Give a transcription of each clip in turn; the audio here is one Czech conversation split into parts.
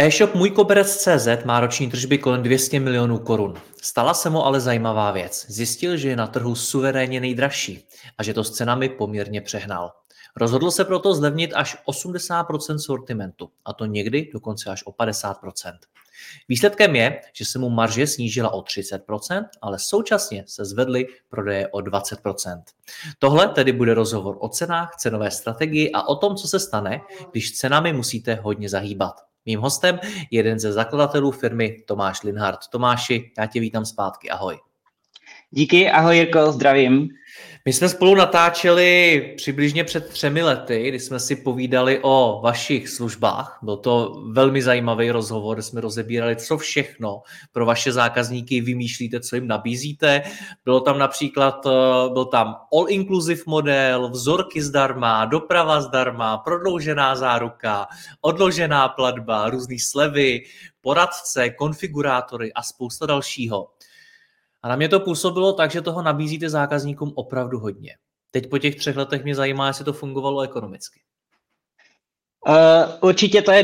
E-shop MůjKoberec.cz má roční tržby kolem 200 milionů korun. Stala se mu ale zajímavá věc. Zjistil, že je na trhu suverénně nejdražší a že to s cenami poměrně přehnal. Rozhodl se proto zlevnit až 80% sortimentu, a to někdy dokonce až o 50%. Výsledkem je, že se mu marže snížila o 30%, ale současně se zvedly prodeje o 20%. Tohle tedy bude rozhovor o cenách, cenové strategii a o tom, co se stane, když cenami musíte hodně zahýbat. Mým hostem je jeden ze zakladatelů firmy Tomáš Linhart. Tomáši, já tě vítám zpátky, ahoj. Díky, ahoj Jirko, zdravím. My jsme spolu natáčeli přibližně před 3 lety, kdy jsme si povídali o vašich službách. Byl to velmi zajímavý rozhovor, kde jsme rozebírali, co všechno pro vaše zákazníky vymýšlíte, co jim nabízíte. Byl tam all-inclusive model, vzorky zdarma, doprava zdarma, prodloužená záruka, odložená platba, různé slevy, poradce, konfigurátory a spousta dalšího. A na mě to působilo tak, že toho nabízíte zákazníkům opravdu hodně. Teď po těch 3 letech mě zajímá, jestli to fungovalo ekonomicky. Určitě to je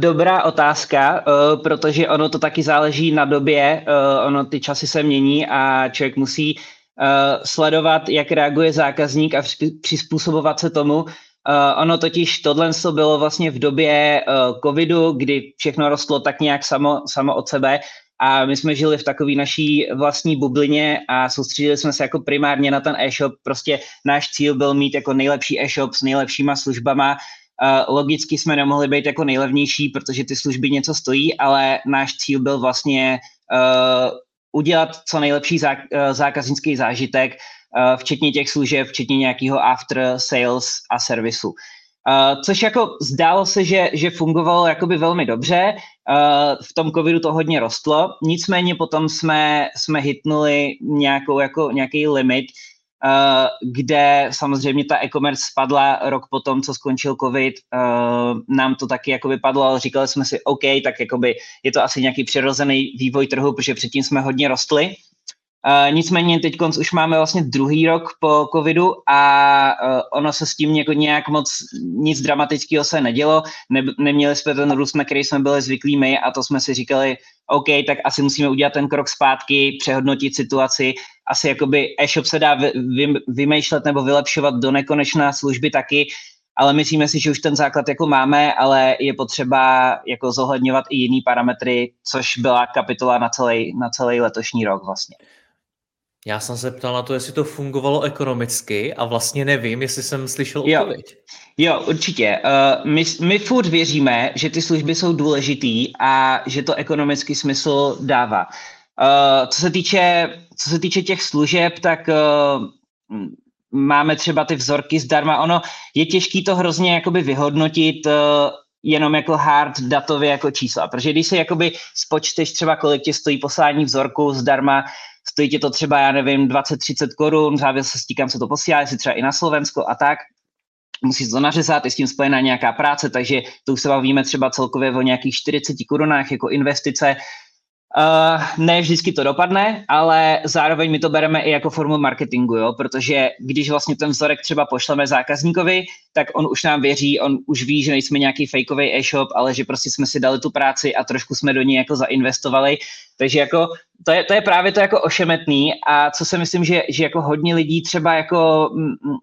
dobrá otázka, protože ono to taky záleží na době, ono ty časy se mění a člověk musí sledovat, jak reaguje zákazník a přizpůsobovat se tomu. Ono totiž tohle bylo vlastně v době covidu, kdy všechno rostlo tak nějak samo od sebe, a my jsme žili v takové naší vlastní bublině a soustředili jsme se jako primárně na ten e-shop. Prostě náš cíl byl mít jako nejlepší e-shop s nejlepšíma službama. Logicky jsme nemohli být jako nejlevnější, protože ty služby něco stojí, ale náš cíl byl vlastně udělat co nejlepší zákaznický zážitek, včetně těch služeb, včetně nějakého after sales a servisu. Což jako zdálo se, že fungovalo jakoby velmi dobře, v tom covidu to hodně rostlo, nicméně potom jsme hitnuli nějaký limit, kde samozřejmě ta e-commerce spadla rok potom, co skončil covid, nám to taky jakoby padlo, ale říkali jsme si OK, tak jakoby je to asi nějaký přirozený vývoj trhu, protože předtím jsme hodně rostli. Nicméně teď už máme vlastně 2. rok po covidu a ono se s tím nějak moc nic dramatického se nedělo. Neměli jsme ten růst, na který jsme byli zvyklí my, a to jsme si říkali, OK, tak asi musíme udělat ten krok zpátky, přehodnotit situaci. Asi jakoby e-shop se dá vymýšlet nebo vylepšovat do nekonečná, služby taky, ale myslíme si, že už ten základ jako máme, ale je potřeba jako zohledňovat i jiný parametry, což byla kapitola na celý letošní rok vlastně. Já jsem se ptal na to, jestli to fungovalo ekonomicky, a vlastně nevím, jestli jsem slyšel odpověď. Jo, určitě. My furt věříme, že ty služby jsou důležitý a že to ekonomický smysl dává. Co se týče těch služeb, tak máme třeba ty vzorky zdarma. Ono je těžký to hrozně jakoby vyhodnotit jenom jako hard datově jako čísla, protože když si jakoby spočteš třeba, kolik ti stojí poslání vzorku zdarma, stojí tě to třeba, já nevím, 20-30 korun, závislosti, kam se to posílá, jestli třeba i na Slovensko a tak. Musíš to nařezat, je s tím spojená nějaká práce, takže to už se bavíme třeba celkově o nějakých 40 korunách jako investice. Ne vždycky to dopadne, ale zároveň my to bereme i jako formu marketingu, jo? Protože když vlastně ten vzorek třeba pošleme zákazníkovi, tak on už nám věří, on už ví, že nejsme nějaký fejkovej e-shop, ale že prostě jsme si dali tu práci a trošku jsme do ní jako zainvestovali. Takže jako to je právě to jako ošemetný, a co si myslím, že jako hodně lidí třeba jako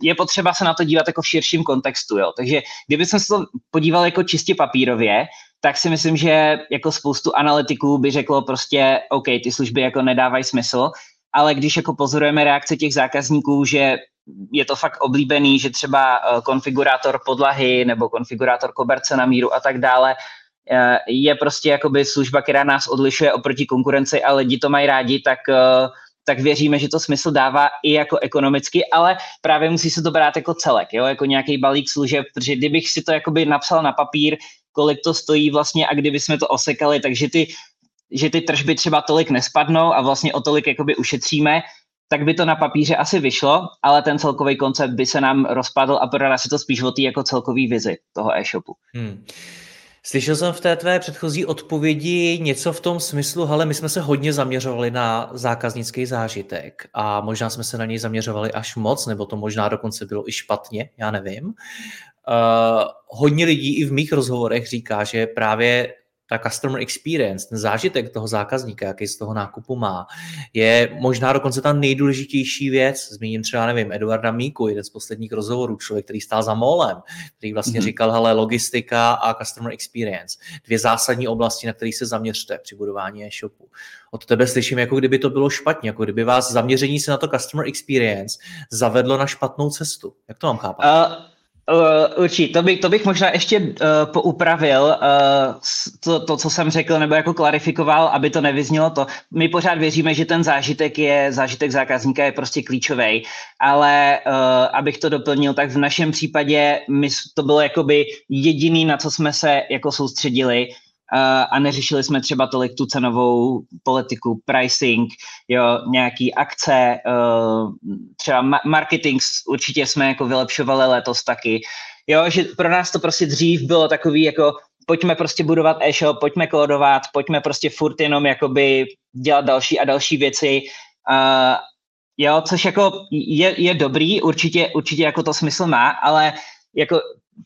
je potřeba se na to dívat jako v širším kontextu, jo? Takže kdybychom se to podívali jako čistě papírově, tak si myslím, že jako spoustu analytiků by řeklo prostě OK, ty služby jako nedávají smysl, ale když jako pozorujeme reakce těch zákazníků, že je to fakt oblíbený, že třeba konfigurátor podlahy nebo konfigurátor koberce na míru a tak dále je prostě jakoby služba, která nás odlišuje oproti konkurenci a lidi to mají rádi, tak věříme, že to smysl dává i jako ekonomicky, ale právě musí se to brát jako celek, jo? Jako nějaký balík služeb, protože kdybych si to jakoby napsal na papír, kolik to stojí vlastně a kdyby jsme to osekali, takže ty tržby třeba tolik nespadnou a vlastně o tolik jakoby ušetříme, tak by to na papíře asi vyšlo, ale ten celkový koncept by se nám rozpadl a prodá se to spíš o té jako celkový vizi toho e-shopu. Slyšel jsem v té tvé předchozí odpovědi něco v tom smyslu, hele, my jsme se hodně zaměřovali na zákaznický zážitek a možná jsme se na něj zaměřovali až moc, nebo to možná dokonce bylo i špatně, já nevím. Hodně lidí i v mých rozhovorech říká, že právě ta customer experience, ten zážitek toho zákazníka, jaký z toho nákupu má, je možná dokonce ta nejdůležitější věc. Zmíním třeba, nevím, Eduarda Míku, jeden z posledních rozhovorů, člověk, který stál za mólem, který vlastně říkal, hele, logistika a customer experience, dvě zásadní oblasti, na které se zaměřte při budování e-shopu. Od tebe slyším, jako kdyby to bylo špatně, jako kdyby vás zaměření se na to customer experience zavedlo na špatnou cestu. Jak to mám chápat? Určitě, to bych možná ještě poupravil, to, co jsem řekl, nebo jako klarifikoval, aby to nevyznělo to. My pořád věříme, že ten zážitek zákazníka je prostě klíčový, ale abych to doplnil, tak v našem případě to bylo jakoby jediný, na co jsme se jako soustředili, a neřešili jsme třeba tolik tu cenovou politiku, pricing, jo, nějaký akce, třeba marketing určitě jsme jako vylepšovali letos taky. Jo, že pro nás to prostě dřív bylo takový jako pojďme prostě budovat e-shop, pojďme kódovat, pojďme prostě furt jenom jakoby dělat další a další věci, jo, což jako je dobrý, určitě jako to smysl má, ale jako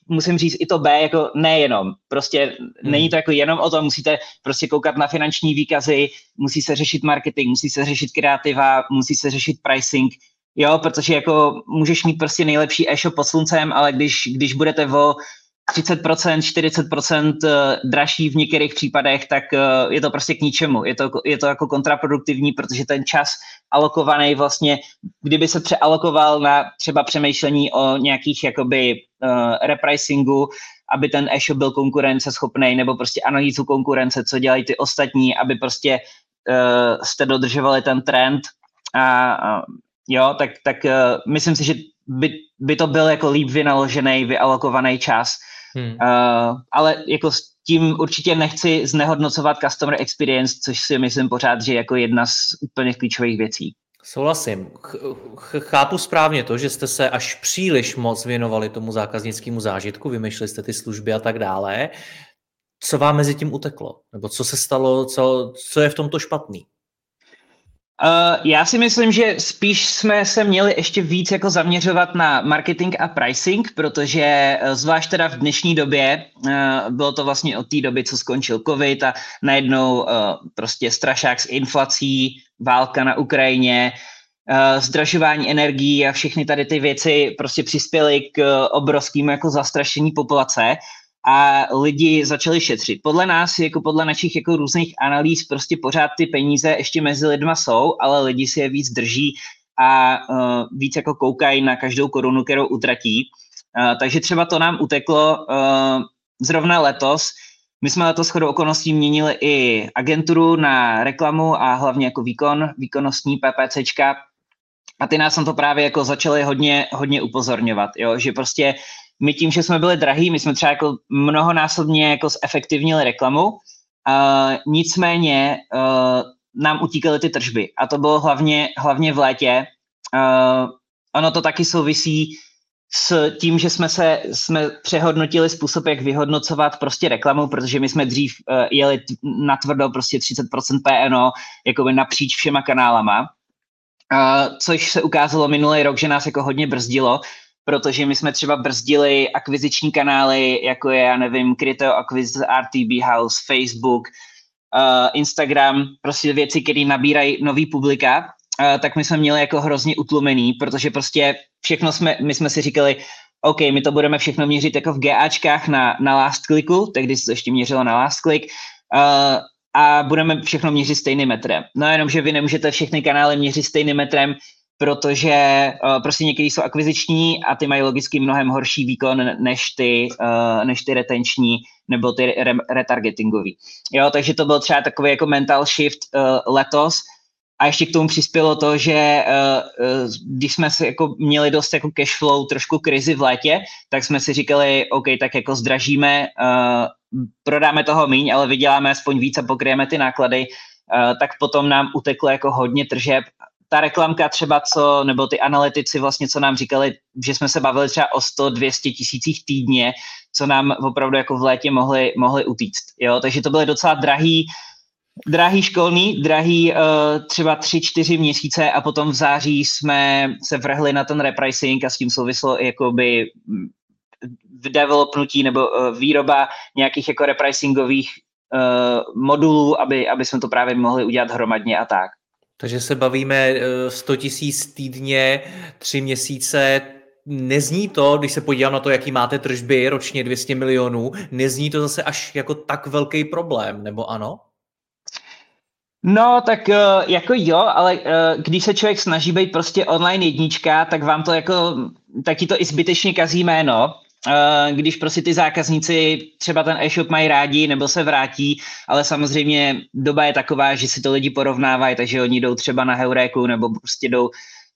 musím říct i to B, jako nejenom. Prostě není to jako jenom o tom, musíte prostě koukat na finanční výkazy, musí se řešit marketing, musí se řešit kreativa, musí se řešit pricing, jo, protože jako můžeš mít prostě nejlepší e-shop pod sluncem, ale když budete o 30%, 40% dražší v některých případech, tak je to prostě k ničemu. Je to jako kontraproduktivní, protože ten čas alokovaný vlastně, kdyby se přealokoval na třeba přemýšlení o nějakých jakoby repricingu, aby ten e-shop byl konkurenceschopný, nebo prostě analýzu konkurence, co dělají ty ostatní, aby prostě jste dodržovali ten trend. A jo, tak myslím si, že by to byl jako líp vynaložený, vyalokovaný čas. Ale jako s tím určitě nechci znehodnocovat customer experience, což si myslím pořád, že jako jedna z úplně klíčových věcí. Souhlasím. Chápu správně to, že jste se až příliš moc věnovali tomu zákaznickému zážitku, vymýšleli jste ty služby a tak dále. Co vám mezi tím uteklo? Nebo co se stalo, co je v tomto špatný? Já si myslím, že spíš jsme se měli ještě víc jako zaměřovat na marketing a pricing, protože zvlášť teda v dnešní době, bylo to vlastně od té doby, co skončil covid a najednou prostě strašák s inflací, válka na Ukrajině, zdražování energií a všechny tady ty věci prostě přispěly k obrovským jako zastrašení populace a lidi začali šetřit. Podle nás, jako podle našich jako různých analýz, prostě pořád ty peníze ještě mezi lidma jsou, ale lidi si je víc drží a víc jako koukají na každou korunu, kterou utratí. Takže třeba to nám uteklo zrovna letos. My jsme letos shodou okolností měnili i agenturu na reklamu a hlavně jako výkonnostní PPCčka. A ty nás na to právě jako začaly hodně upozorňovat, jo? Že prostě my tím, že jsme byli drahí, my jsme třeba jako mnohonásobně jako zefektivnili reklamu, nicméně nám utíkaly ty tržby. A to bylo hlavně v létě. Ono to taky souvisí s tím, že jsme přehodnotili způsob, jak vyhodnocovat prostě reklamu, protože my jsme dřív jeli natvrdo prostě 30% PNO jakoby napříč všema kanálama, což se ukázalo minulý rok, že nás jako hodně brzdilo, protože my jsme třeba brzdili akviziční kanály, jako je, já nevím, Criteo Acquisition, RTB House, Facebook, Instagram, prostě věci, které nabírají nový publika, tak my jsme měli jako hrozně utlumený, protože prostě všechno my jsme si říkali, OK, my to budeme všechno měřit jako v GAčkách na last clicku, tehdy se to ještě měřilo na last click, a budeme všechno měřit stejným metrem. No jenom, že vy nemůžete všechny kanály měřit stejným metrem, protože prostě někdy jsou akviziční a ty mají logicky mnohem horší výkon než ty retenční nebo ty retargetingový. Jo, takže to byl třeba takový jako mental shift letos. A ještě k tomu přispělo to, že když jsme si jako měli dost jako cash flow, trošku krizi v létě, tak jsme si říkali, OK, tak jako zdražíme, prodáme toho míň, ale vyděláme aspoň víc a pokryjeme ty náklady, tak potom nám uteklo jako hodně tržeb. Ta reklamka třeba nebo ty analytici vlastně, co nám říkali, že jsme se bavili třeba o 100-200 tisících týdně, co nám opravdu jako v létě mohli utíct. Jo? Takže to byly docela drahý školní, drahý třeba 3-4 měsíce a potom v září jsme se vrhli na ten repricing a s tím souvislo jakoby developnutí nebo výroba nějakých jako repricingových modulů, aby jsme to právě mohli udělat hromadně a tak. Takže se bavíme 100 tisíc týdně, 3 měsíce, nezní to, když se podívám na to, jaký máte tržby ročně 200 milionů, nezní to zase až jako tak velký problém, nebo ano? No, tak jako jo, ale když se člověk snaží být prostě online jednička, tak vám to jako, tak ti to i zbytečně kazí jméno. Když prostě ty zákazníci třeba ten e-shop mají rádi nebo se vrátí, ale samozřejmě doba je taková, že si to lidi porovnávají, takže oni jdou třeba na Heuréku nebo prostě jdou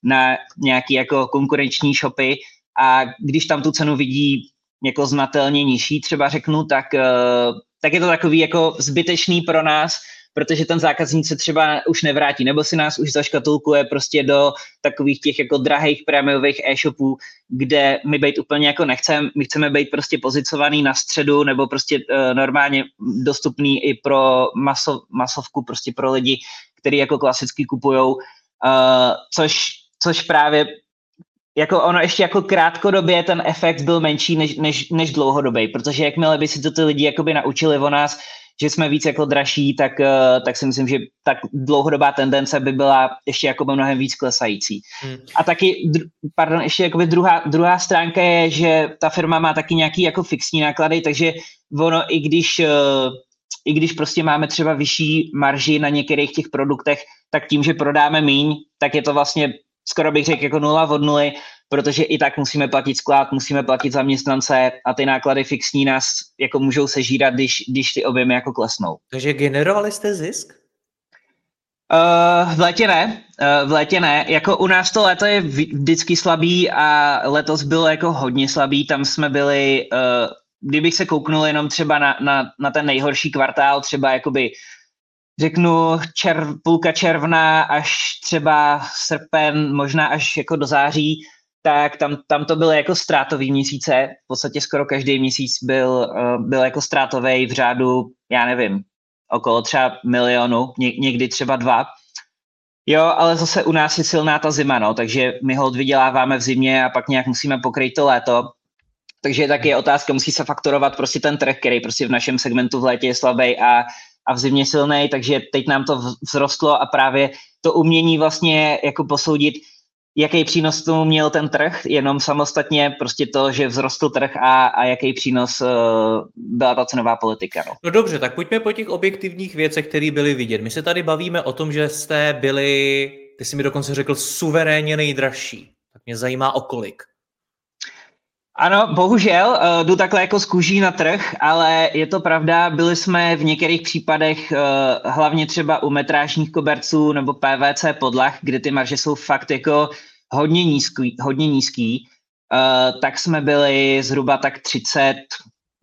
na nějaký jako konkurenční shopy a když tam tu cenu vidí jako znatelně nižší, třeba řeknu, tak je to takový jako zbytečný pro nás, protože ten zákazník se třeba už nevrátí, nebo si nás už zaškatulkuje prostě do takových těch jako drahých prémiových e-shopů, kde my být úplně jako nechceme, my chceme být prostě pozicovaný na středu, nebo prostě normálně dostupný i pro masovku, prostě pro lidi, kteří jako klasicky kupujou, což právě jako ono ještě jako krátkodobě ten efekt byl menší než dlouhodobý, protože jakmile by si to ty lidi jakoby naučili o nás, že jsme víc jako dražší, tak si myslím, že tak dlouhodobá tendence by byla ještě jako mnohem víc klesající. A taky, ještě jakoby druhá stránka je, že ta firma má taky nějaký jako fixní náklady, takže ono i když prostě máme třeba vyšší marži na některých těch produktech, tak tím, že prodáme míň, tak je to vlastně skoro bych řekl jako 0 od 0, protože i tak musíme platit sklad, musíme platit zaměstnance a ty náklady fixní nás jako můžou sežírat, když ty objemy jako klesnou. Takže generovali jste zisk? V létě ne. Jako u nás to léto je vždycky slabý a letos bylo jako hodně slabý. Tam jsme byli, kdybych se kouknul jenom třeba na ten nejhorší kvartál, třeba jakoby řeknu půlka června až třeba srpen, možná až jako do září, tak tam to byly jako ztrátový měsíce. V podstatě skoro každý měsíc byl jako ztrátový v řádu, já nevím, okolo třeba 1 milionu, někdy třeba 2. Jo, ale zase u nás je silná ta zima, no, takže my ho vyděláváme v zimě a pak nějak musíme pokrýt to léto. Takže taky je otázka, musí se fakturovat prostě ten trh, který prostě v našem segmentu v létě je slabý a v zimě silnej, takže teď nám to vzrostlo a právě to umění vlastně jako posoudit, jaký přínos tomu měl ten trh, jenom samostatně prostě to, že vzrostl trh a jaký přínos byla ta cenová politika. No dobře, tak pojďme po těch objektivních věcech, které byly vidět. My se tady bavíme o tom, že jste byli, ty jsi mi dokonce řekl, suverénně nejdražší. Tak mě zajímá o kolik. Ano, bohužel, jdu takhle jako z kůží na trh, ale je to pravda, byli jsme v některých případech, hlavně třeba u metrážních koberců nebo PVC podlah, kde ty marže jsou fakt jako hodně nízký, tak jsme byli zhruba tak 30,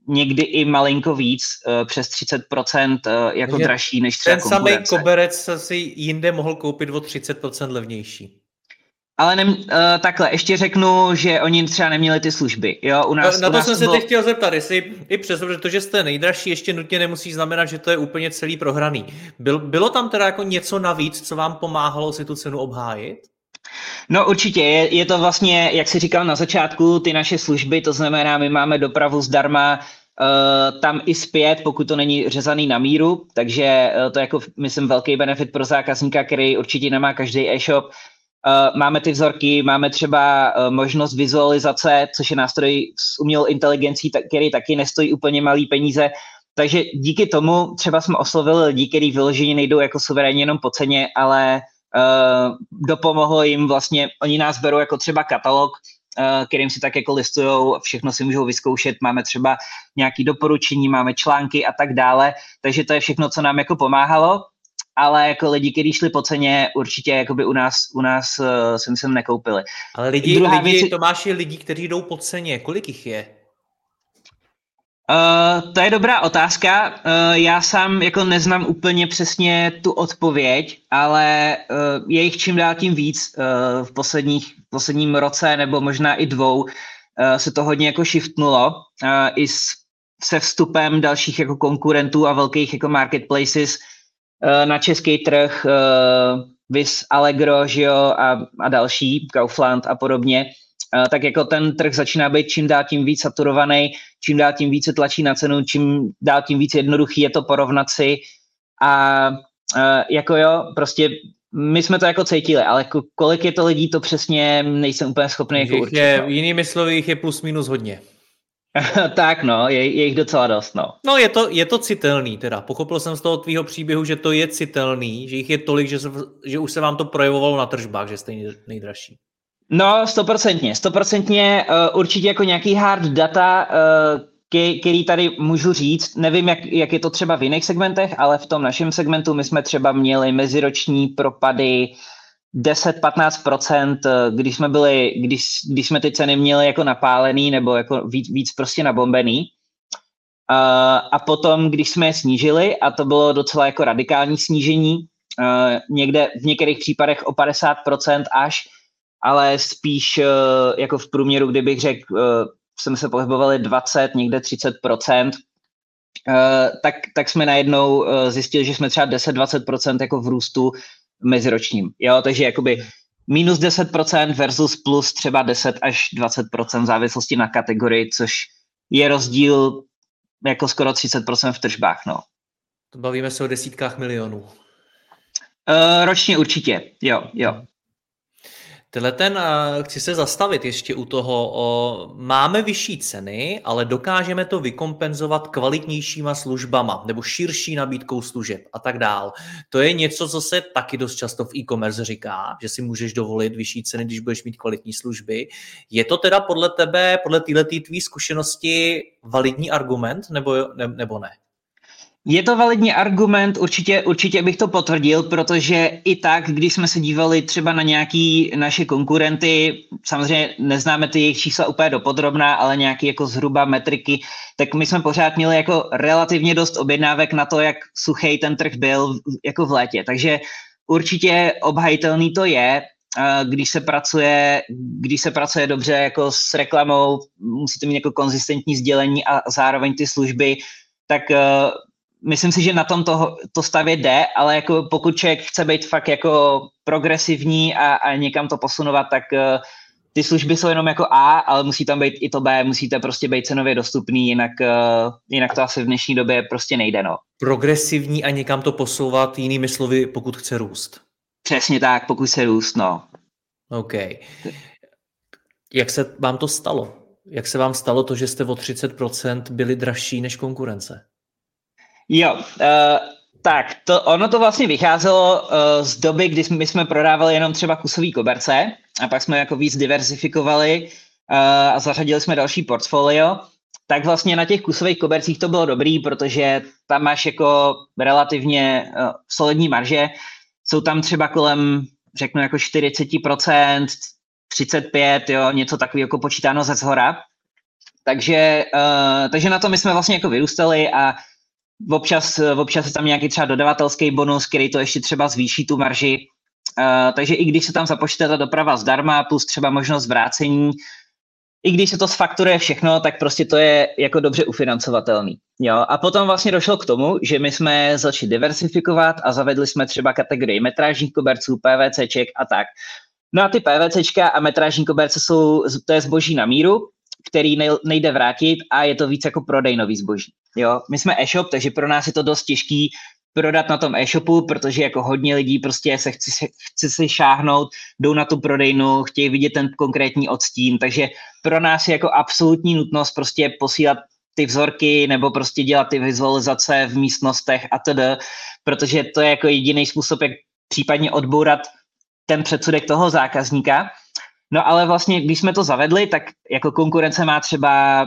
někdy i malinko víc, přes 30% jako dražší než třeba konkurence. Ten samý koberec si jinde mohl koupit o 30% levnější. Ale takhle, ještě řeknu, že oni třeba neměli ty služby. Jo, u nás, na to jsem se teď chtěl zeptat, jestli i přesto, že to, že jste nejdražší, ještě nutně nemusí znamenat, že to je úplně celý prohraný. Bylo tam teda jako něco navíc, co vám pomáhalo si tu cenu obhájit? No určitě, je to vlastně, jak jsi říkal na začátku, ty naše služby, to znamená, my máme dopravu zdarma, tam i zpět, pokud to není řezaný na míru, takže to je jako, myslím, velký benefit pro zákazníka, který určitě nemá každý e-shop. Máme ty vzorky, máme třeba možnost vizualizace, což je nástroj s umělou inteligencí, který taky nestojí úplně malý peníze. Takže díky tomu třeba jsme oslovili lidi, kteří vyloženě nejdou jako suverénně jenom po ceně, ale dopomohlo jim vlastně, oni nás berou jako třeba katalog, kterým si tak jako listujou, všechno si můžou vyzkoušet, máme třeba nějaké doporučení, máme články a tak dále, takže to je všechno, co nám jako pomáhalo, ale jako lidi, kteří šli po ceně, určitě jakoby u nás jsem nekoupili. Ale lidi, Tomáši, lidi, kteří jdou po ceně, kolik jich je? To je dobrá otázka. Já sám jako neznám úplně přesně tu odpověď, ale je jich čím dál tím víc. V posledním roce nebo možná i dvou se to hodně jako shiftnulo. I se vstupem dalších jako konkurentů a velkých jako marketplaces na český trh, viz Allegro, že jo, a další, Kaufland a podobně. Tak jako ten trh začíná být čím dál tím víc saturovaný, čím dál tím více tlačí na cenu, čím dál tím víc jednoduchý je to porovnat si a jako jo, prostě my jsme to jako cítili, ale kolik je to lidí, to přesně nejsem úplně schopný jako určit. Jinými slovy, jich je plus minus hodně. Tak no, je jich docela dost, no. No je to citelný teda, pochopil jsem z toho tvýho příběhu, že to je citelný, že jich je tolik, že už se vám to projevovalo na tržbách, že jste nejdražší. No, 100%. Určitě jako nějaký hard data, který tady můžu říct. Nevím, jak je to třeba v jiných segmentech, ale v tom našem segmentu my jsme třeba měli meziroční propady 10-15%, když jsme ty ceny měli jako napálený nebo jako víc prostě nabombený. A potom, když jsme je snížili, a to bylo docela jako radikální snížení, někde v některých případech o 50% až, ale spíš jako v průměru, kdybych řekl, jsme se pohybovali 20, někde 30%, tak jsme najednou zjistili, že jsme třeba 10-20% jako v růstu meziročním. Jo, takže jakoby minus 10% versus plus třeba 10 až 20% v závislosti na kategorii, což je rozdíl jako skoro 30% v tržbách. No. To bavíme se o desítkách milionů. Ročně určitě, jo. Chci se zastavit ještě u toho, máme vyšší ceny, ale dokážeme to vykompenzovat kvalitnějšíma službama nebo širší nabídkou služeb a tak dál. To je něco, co se taky dost často v e-commerce říká, že si můžeš dovolit vyšší ceny, když budeš mít kvalitní služby. Je to teda podle tebe, podle této tvý zkušenosti validní argument nebo ne? Je to validní argument, určitě bych to potvrdil, protože i tak, když jsme se dívali třeba na nějaký naše konkurenty, samozřejmě neznáme ty jejich čísla úplně dopodrobná, ale nějaké jako zhruba metriky, tak my jsme pořád měli jako relativně dost objednávek na to, jak suchý ten trh byl jako v létě. Takže určitě obhajitelný to je, když se pracuje dobře jako s reklamou, musíte mít jako konzistentní sdělení a zároveň ty služby, tak myslím si, že na tom to stavě jde, ale jako pokud člověk chce být fakt jako progresivní a někam to posunovat, tak ty služby jsou jenom jako A, ale musí tam být i to B, musíte prostě být cenově dostupný, jinak to asi v dnešní době prostě nejde. No. Progresivní a někam to posouvat, jinými slovy, pokud chce růst. Přesně tak, pokud chce růst, no. OK. Jak se vám to stalo? Jak se vám stalo to, že jste o 30% byli dražší než konkurence? Jo, tak ono to vlastně vycházelo z doby, kdy my jsme prodávali jenom třeba kusový koberce a pak jsme jako víc diversifikovali a zařadili jsme další portfolio, tak vlastně na těch kusových kobercích to bylo dobrý, protože tam máš jako relativně solidní marže, jsou tam třeba kolem, řeknu jako 40%, 35%, jo, něco takového jako počítáno ze shora, takže na to my jsme vlastně jako vyrůstali a občas je tam nějaký třeba dodavatelský bonus, který to ještě třeba zvýší tu marži. Takže i když se tam započte ta doprava zdarma, plus třeba možnost vrácení, i když se to sfakturuje všechno, tak prostě to je jako dobře ufinancovatelný. Jo? A potom vlastně došlo k tomu, že my jsme začali diversifikovat a zavedli jsme třeba kategorii metrážních koberců, PVCček a tak. No a ty PVCčka a metrážní koberce to je zboží na míru, který nejde vrátit a je to víc jako prodejnový zboží. Jo? My jsme e-shop, takže pro nás je to dost těžký prodat na tom e-shopu, protože jako hodně lidí prostě chce si šáhnout, jdou na tu prodejnu, chtějí vidět ten konkrétní odstín, takže pro nás je jako absolutní nutnost prostě posílat ty vzorky nebo prostě dělat ty vizualizace v místnostech atd., protože to je jako jediný způsob, jak případně odbourat ten předsudek toho zákazníka. No ale vlastně, když jsme to zavedli, tak jako konkurence má třeba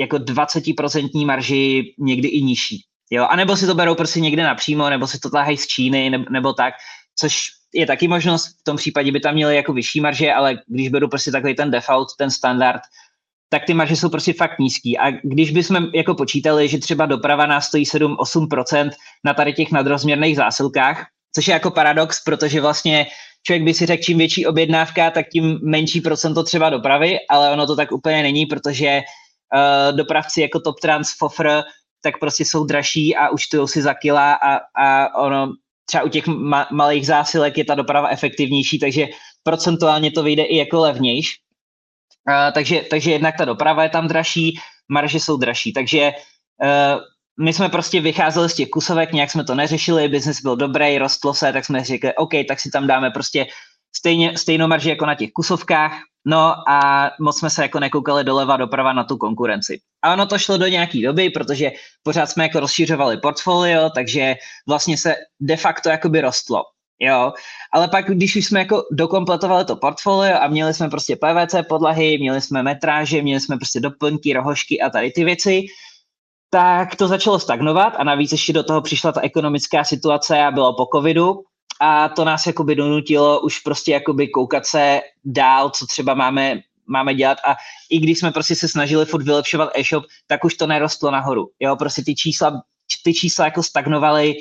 jako 20% marži, někdy i nižší. Jo? A nebo si to berou prostě někde napřímo, nebo si to táhají z Číny, nebo tak, což je taky možnost. V tom případě by tam měli jako vyšší marže, ale když beru prostě takový ten default, ten standard, tak ty marže jsou prostě fakt nízký. A když bychom jako počítali, že třeba doprava nás stojí 7-8% na tady těch nadrozměrných zásilkách, což je jako paradox, protože vlastně člověk by si řekl, čím větší objednávka, tak tím menší procento třeba dopravy, ale ono to tak úplně není, protože dopravci jako Top Trans, Fofr, tak prostě jsou dražší a účtujou si za kila a ono třeba u těch malých zásilek je ta doprava efektivnější, takže procentuálně to vyjde i jako levnější. Takže jednak ta doprava je tam dražší, marže jsou dražší, takže my jsme prostě vycházeli z těch kusovek, nějak jsme to neřešili, biznis byl dobrý, rostlo se, tak jsme řekli, OK, tak si tam dáme prostě stejnou marži jako na těch kusovkách, no a moc jsme se jako nekoukali doleva doprava na tu konkurenci. A ono to šlo do nějaký doby, protože pořád jsme jako rozšiřovali portfolio, takže vlastně se de facto jakoby rostlo. Jo, ale pak, když už jsme jako dokompletovali to portfolio a měli jsme prostě PVC podlahy, měli jsme metráže, měli jsme prostě doplňky, rohožky a tady ty věci, tak to začalo stagnovat a navíc ještě do toho přišla ta ekonomická situace a bylo po covidu a to nás jakoby donutilo už prostě jakoby koukat se dál, co třeba máme dělat a i když jsme prostě se snažili furt vylepšovat e-shop, tak už to nerostlo nahoru. Jo, prostě ty čísla jako stagnovaly.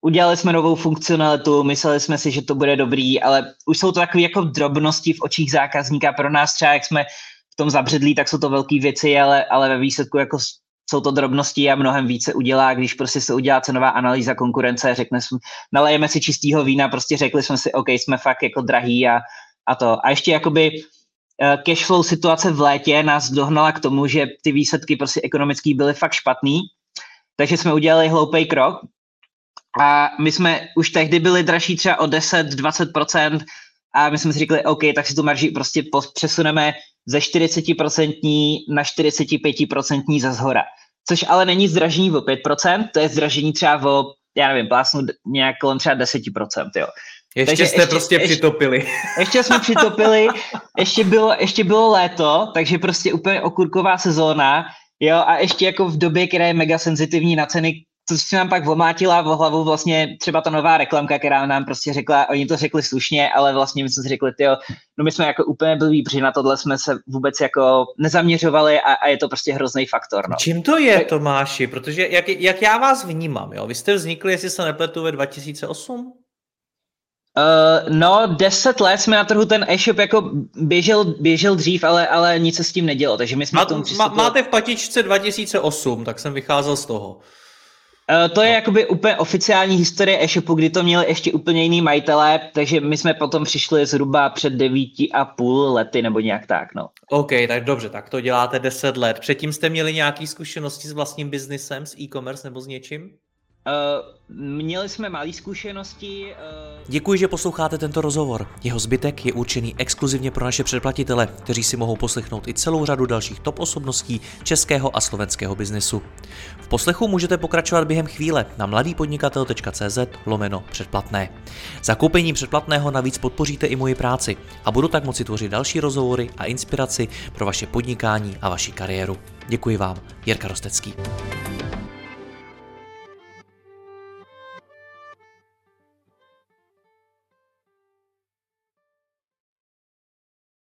Udělali jsme novou funkcionalitu, mysleli jsme si, že to bude dobrý, ale už jsou to takové jako drobnosti v očích zákazníka. Pro nás třeba, jak jsme v tom zabředlí, tak jsou to velké věci, ale ve výsledku jako jsou to drobnosti a mnohem více udělá, když prostě se udělá cenová analýza konkurence, nalejeme si čistého vína, prostě řekli jsme si, OK, jsme fakt jako drahý a to. A ještě jakoby cashflow situace v létě nás dohnala k tomu, že ty výsledky prostě ekonomický byly fakt špatný, takže jsme udělali hloupej krok. A my jsme už tehdy byli dražší třeba o 10-20% a my jsme si řekli, OK, tak si tu marži prostě přesuneme ze 40% na 45% ze zhora. Což ale není zdražení o 5%, to je zdražení třeba o, já nevím, plásnu nějak kolem třeba 10%, jo. Přitopili. Ještě jsme přitopili, ještě bylo léto, takže prostě úplně okurková sezóna, jo, a ještě jako v době, která je mega senzitivní na ceny, to se nám pak omlátila v hlavu vlastně třeba ta nová reklamka, která nám prostě řekla, oni to řekli slušně, ale vlastně my jsme si řekli, tyjo, no my jsme jako úplně blbí, protože na tohle jsme se vůbec jako nezaměřovali a je to prostě hrozný faktor. No. Čím to je, Tomáši? Protože jak já vás vnímám, jo? Vy jste vznikli, jestli se nepletu, ve 2008? 10 let jsme na trhu, ten e-shop jako běžel dřív, ale nic se s tím nedělo, takže my jsme máte v patičce 2008, tak jsem vycházel z toho. To je jakoby úplně oficiální historie e-shopu, kdy to měli ještě úplně jiný majitelé, takže my jsme potom přišli zhruba před 9,5 lety nebo nějak tak, no. OK, tak dobře, tak to děláte 10 let. Předtím jste měli nějaké zkušenosti s vlastním biznisem, s e-commerce nebo s něčím? Měli jsme malé zkušenosti. Děkuji, že posloucháte tento rozhovor. Jeho zbytek je určený exkluzivně pro naše předplatitele, kteří si mohou poslechnout i celou řadu dalších top osobností českého a slovenského biznesu. V poslechu můžete pokračovat během chvíle na mladýpodnikatel.cz/předplatné. Zakoupením předplatného navíc podpoříte i moji práci a budu tak moci tvořit další rozhovory a inspiraci pro vaše podnikání a vaši kariéru. Děkuji vám, Jirka Rostecký.